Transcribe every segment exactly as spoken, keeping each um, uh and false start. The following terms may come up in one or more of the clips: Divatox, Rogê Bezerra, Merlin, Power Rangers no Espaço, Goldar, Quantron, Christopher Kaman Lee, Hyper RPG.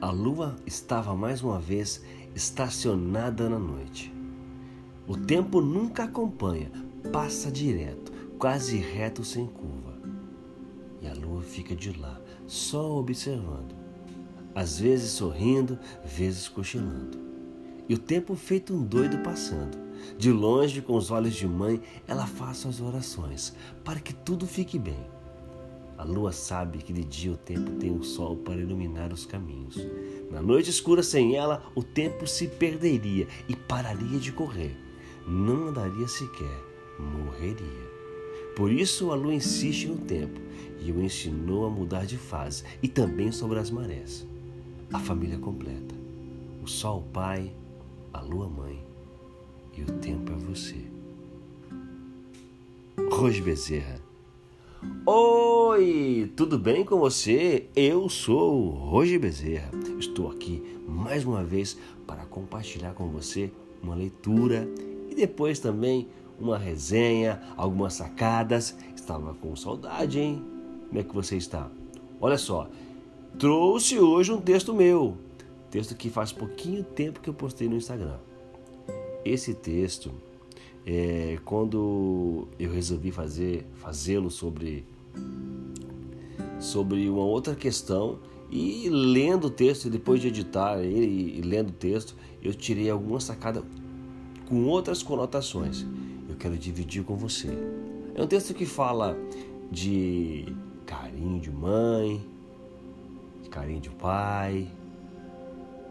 A lua estava mais uma vez estacionada na noite. O tempo nunca acompanha, passa direto, quase reto, sem curva. E a lua fica de lá, só observando, às vezes sorrindo, vezes cochilando. E o tempo feito um doido passando. De longe, com os olhos de mãe, ela faz suas orações, para que tudo fique bem. A lua sabe que de dia o tempo tem o sol para iluminar os caminhos. Na noite escura, sem ela, o tempo se perderia e pararia de correr. Não andaria sequer, morreria. Por isso a lua insiste no tempo e o ensinou a mudar de fase e também sobre as marés. A família completa. O sol pai, a lua mãe e o tempo é você. Rogê Bezerra. Oi, tudo bem com você? Eu sou o Rogê Bezerra. Estou aqui mais uma vez para compartilhar com você uma leitura e depois também uma resenha, algumas sacadas. Estava com saudade, hein? Como é que você está? Olha só, trouxe hoje um texto meu. Texto que faz pouquinho tempo que eu postei no Instagram. Esse texto... É, quando eu resolvi fazer, fazê-lo sobre, sobre uma outra questão e lendo o texto, depois de editar ele e, e lendo o texto, eu tirei alguma sacada com outras conotações. Eu quero dividir com você. É um texto que fala de carinho de mãe, de carinho de pai,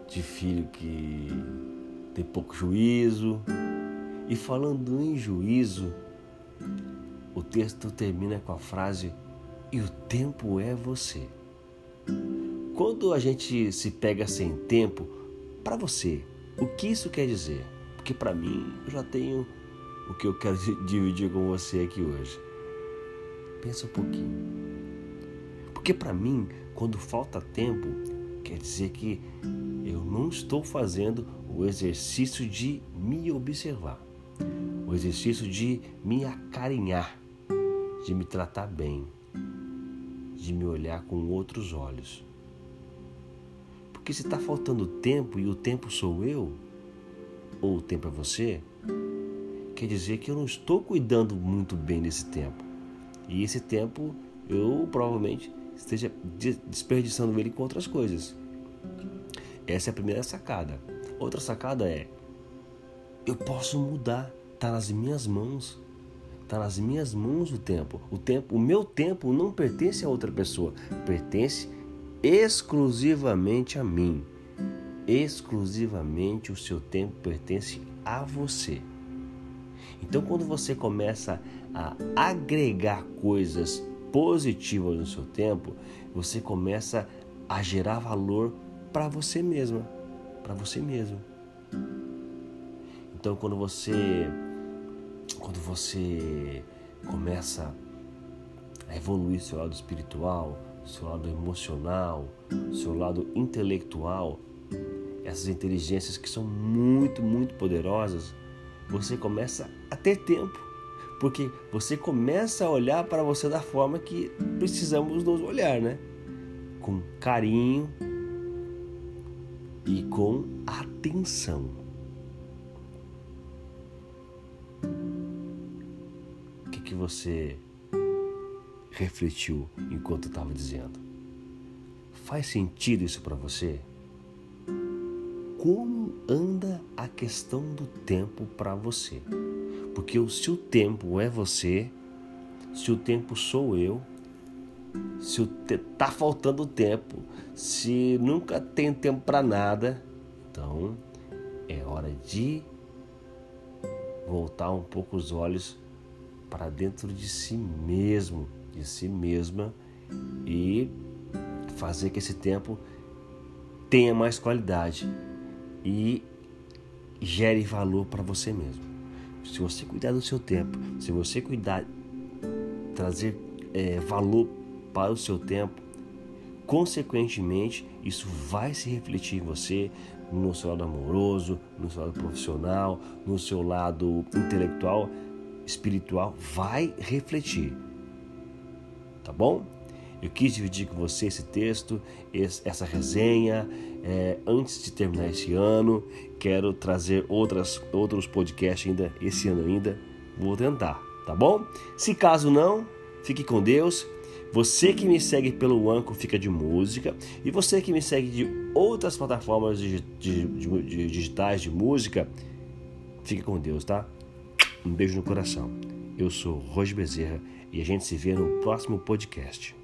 de filho que tem pouco juízo. E falando em juízo, o texto termina com a frase: e o tempo é você. Quando a gente se pega sem tempo, para você, o que isso quer dizer? Porque para mim, eu já tenho o que eu quero dividir com você aqui hoje. Pensa um pouquinho. Porque para mim, quando falta tempo, quer dizer que eu não estou fazendo o exercício de me observar. O exercício de me acarinhar, de me tratar bem, de me olhar com outros olhos. Porque se está faltando tempo e o tempo sou eu, ou o tempo é você, quer dizer que eu não estou cuidando muito bem desse tempo. E esse tempo eu provavelmente esteja desperdiçando ele com outras coisas. Essa é a primeira sacada. Outra sacada é: eu posso mudar. Está nas minhas mãos, está nas minhas mãos o tempo. O tempo, o meu tempo não pertence a outra pessoa, pertence exclusivamente a mim. Exclusivamente o seu tempo pertence a você. Então, quando você começa a agregar coisas positivas no seu tempo, você começa a gerar valor para você mesma, para você mesmo. Então, quando você Quando você começa a evoluir seu lado espiritual, seu lado emocional, seu lado intelectual, essas inteligências que são muito, muito poderosas, você começa a ter tempo, porque você começa a olhar para você da forma que precisamos nos olhar, né? Com carinho e com atenção. Que você refletiu enquanto estava dizendo? Faz sentido isso para você? Como anda a questão do tempo para você? Porque se o tempo é você, se o tempo sou eu, se tá faltando tempo, se nunca tem tempo para nada, então é hora de voltar um pouco os olhos para dentro de si mesmo, de si mesma, e fazer que esse tempo tenha mais qualidade e gere valor para você mesmo. Se você cuidar do seu tempo, se você cuidar, trazer é, valor para o seu tempo, consequentemente isso vai se refletir em você, no seu lado amoroso, no seu lado profissional, no seu lado intelectual, espiritual vai refletir, tá bom? Eu quis dividir com você esse texto, essa resenha, é, antes de terminar esse ano. Quero trazer outras, outros podcasts ainda, esse ano ainda, vou tentar, tá bom? Se caso não, fique com Deus. Você que me segue pelo Anco fica de música, e você que me segue de outras plataformas de, de, de, de, digitais de música, fica com Deus, tá? Um beijo no coração. Eu sou Rogê Bezerra e a gente se vê no próximo podcast.